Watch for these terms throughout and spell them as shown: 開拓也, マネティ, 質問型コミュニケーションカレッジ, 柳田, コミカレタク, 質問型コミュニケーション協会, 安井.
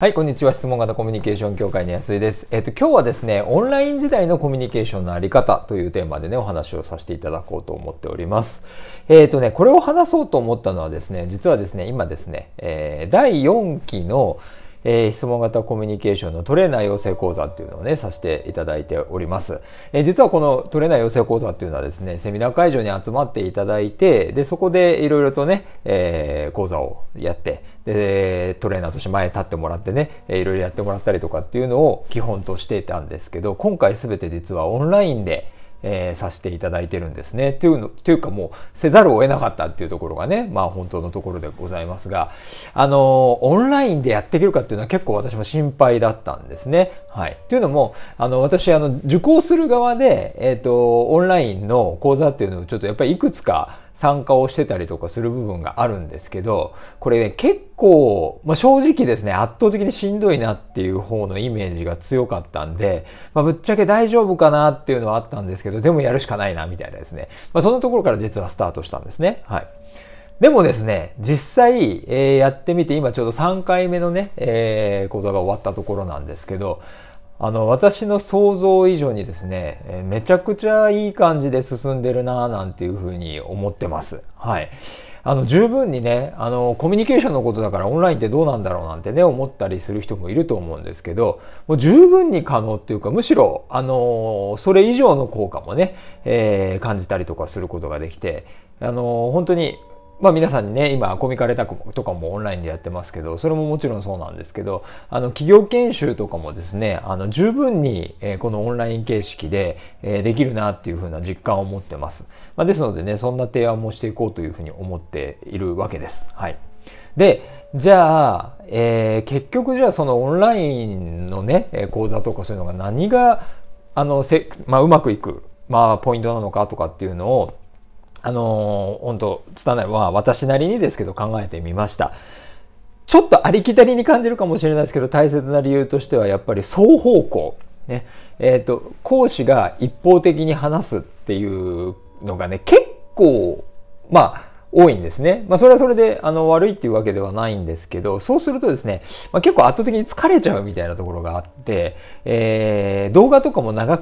はい、こんにちは。質問型コミュニケーション協会の安井です。今日はですね、オンライン時代のコミュニケーションのあり方というテーマでね、お話をさせていただこうと思っております。これを話そうと思ったのはですね、実はですね、今ですね、第4期の質問型コミュニケーションのトレーナー養成講座っていうのをね、させていただいております。実はこのトレーナー養成講座っていうのはですね、セミナー会場に集まっていただいて、で、そこでいろいろとね、講座をやって、で、トレーナーとして前に立ってもらってね、いろいろやってもらったりとかっていうのを基本としていたんですけど、今回全て実はオンラインでさせていただいてるんですね。というかもうせざるを得なかったっていうところがね、まあ本当のところでございますが、オンラインでやっていけるかっていうのは結構私も心配だったんですね。はい。というのも、私、受講する側で、オンラインの講座っていうのをちょっとやっぱりいくつか参加をしてたりとかする部分があるんですけど、これね、結構、まあ、正直ですね、圧倒的にしんどいなっていう方のイメージが強かったんで、まあ、ぶっちゃけ大丈夫かなっていうのはあったんですけど、でもやるしかないなみたいなですね。まあ、そのところから実はスタートしたんですね。はい。でもですね、実際、やってみて、今ちょうど3回目のね、講座が終わったところなんですけど、私の想像以上にですね、めちゃくちゃいい感じで進んでるなぁなんていうふうに思ってます。はい。十分にね、コミュニケーションのことだからオンラインってどうなんだろうなんてね、思ったりする人もいると思うんですけど、もう十分に可能っていうか、むしろ、それ以上の効果もね、感じたりとかすることができて、本当に、まあ皆さんにね、今コミカレタクとかもオンラインでやってますけど、それももちろんそうなんですけど、企業研修とかもですね、十分にこのオンライン形式でできるなっていうふうな実感を持ってます。まあ、ですのでね、そんな提案もしていこうというふうに思っているわけです。はい。で、じゃあ、結局じゃあそのオンラインのね、講座とかそういうのが何が、うまくいく、まあポイントなのかとかっていうのを、本当、拙いは私なりにですけど考えてみました。ちょっとありきたりに感じるかもしれないですけど、大切な理由としてはやっぱり双方向。ね。講師が一方的に話すっていうのがね、結構、まあ、多いんですね。まあ、それはそれで、悪いっていうわけではないんですけど、そうするとですね、まあ、結構圧倒的に疲れちゃうみたいなところがあって、動画とかも長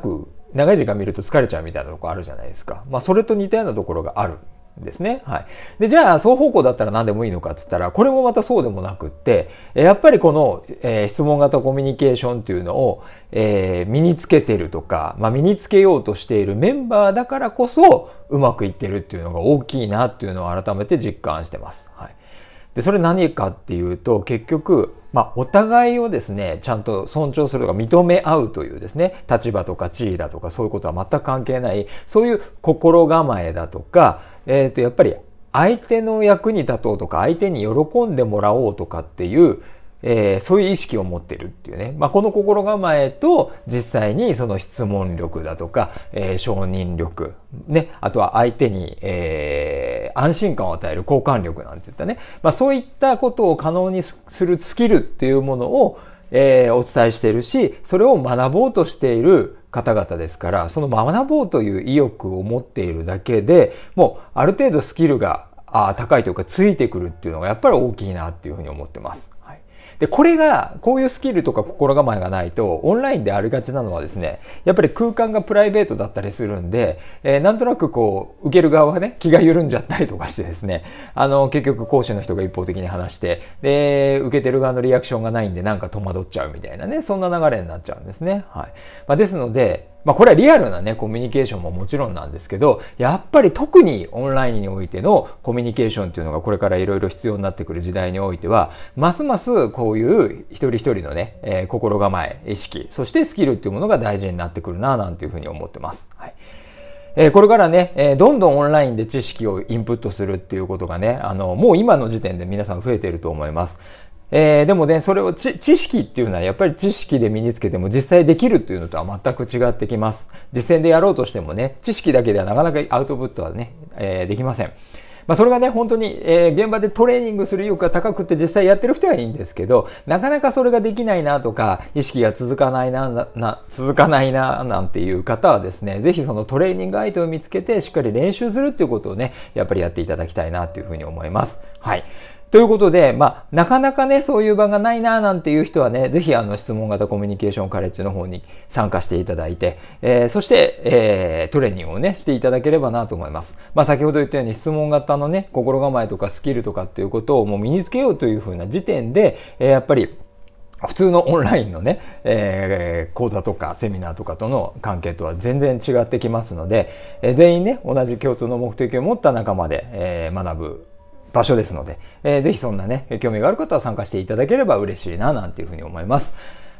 い時間見ると疲れちゃうみたいなところあるじゃないですか。まあ、それと似たようなところがあるんですね。はい。で、じゃあ、双方向だったら何でもいいのかって言ったら、これもまたそうでもなくって、やっぱりこの、質問型コミュニケーションっていうのを、身につけてるとか、まあ、身につけようとしているメンバーだからこそうまくいってるっていうのが大きいなっていうのを改めて実感してます。はい。で、それ何かっていうと、結局、まあ、お互いをですね、ちゃんと尊重するとか認め合うというですね、立場とか地位だとかそういうことは全く関係ない、そういう心構えだとか、やっぱり相手の役に立とうとか、相手に喜んでもらおうとかっていう、そういう意識を持ってるっていうね。まあ、この心構えと実際にその質問力だとか、承認力、ね、あとは相手に、安心感を与える交換力なんていったね。まあ、そういったことを可能にするスキルっていうものを、お伝えしているし、それを学ぼうとしている方々ですから、その学ぼうという意欲を持っているだけで、もうある程度スキルが高いというかついてくるっていうのがやっぱり大きいなっていうふうに思ってます。で、これが、こういうスキルとか心構えがないと、オンラインでありがちなのはですね、やっぱり空間がプライベートだったりするんで、なんとなくこう、受ける側がね、気が緩んじゃったりとかしてですね、結局講師の人が一方的に話して、で、受けてる側のリアクションがないんで、なんか戸惑っちゃうみたいなね、そんな流れになっちゃうんですね。はい。まあ、ですので、まあこれはリアルなね、コミュニケーションももちろんなんですけど、やっぱり特にオンラインにおいてのコミュニケーションっていうのがこれからいろいろ必要になってくる時代においては、ますますこういう一人一人のね、心構え、意識、そしてスキルっていうものが大事になってくるな、なんていうふうに思ってます。はい。これからね、どんどんオンラインで知識をインプットするっていうことがね、もう今の時点で皆さん増えていると思います。でもね、それを知識っていうのはやっぱり知識で身につけても実際できるっていうのとは全く違ってきます。実践でやろうとしてもね、知識だけではなかなかアウトプットはね、できません。まあそれがね、本当に、現場でトレーニングする意欲が高くて実際やってる人はいいんですけど、なかなかそれができないなとか、意識が続かないな、なんていう方はですね、ぜひそのトレーニング相手を見つけてしっかり練習するっていうことをね、やっぱりやっていただきたいなというふうに思います。はい。ということで、なかなかね、そういう場がないなぁなんていう人はね、ぜひ質問型コミュニケーションカレッジの方に参加していただいて、そして、トレーニングをね、していただければなと思います。先ほど言ったように質問型のね、心構えとかスキルとかっていうことをもう身につけようというふうな時点で、やっぱり、普通のオンラインのね、講座とかセミナーとかとの関係とは全然違ってきますので、全員ね、同じ共通の目的を持った仲間で、学ぶ場所ですので、ぜひそんなね、興味がある方は参加していただければ嬉しいな、なんていうふうに思います。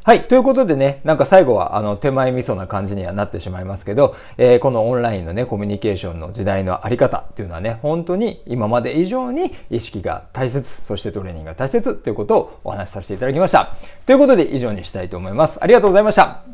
はい。ということでね、なんか最後は、手前味噌な感じにはなってしまいますけど、このオンラインのね、コミュニケーションの時代のあり方っていうのはね、本当に今まで以上に意識が大切、そしてトレーニングが大切ということをお話しさせていただきました。ということで以上にしたいと思います。ありがとうございました。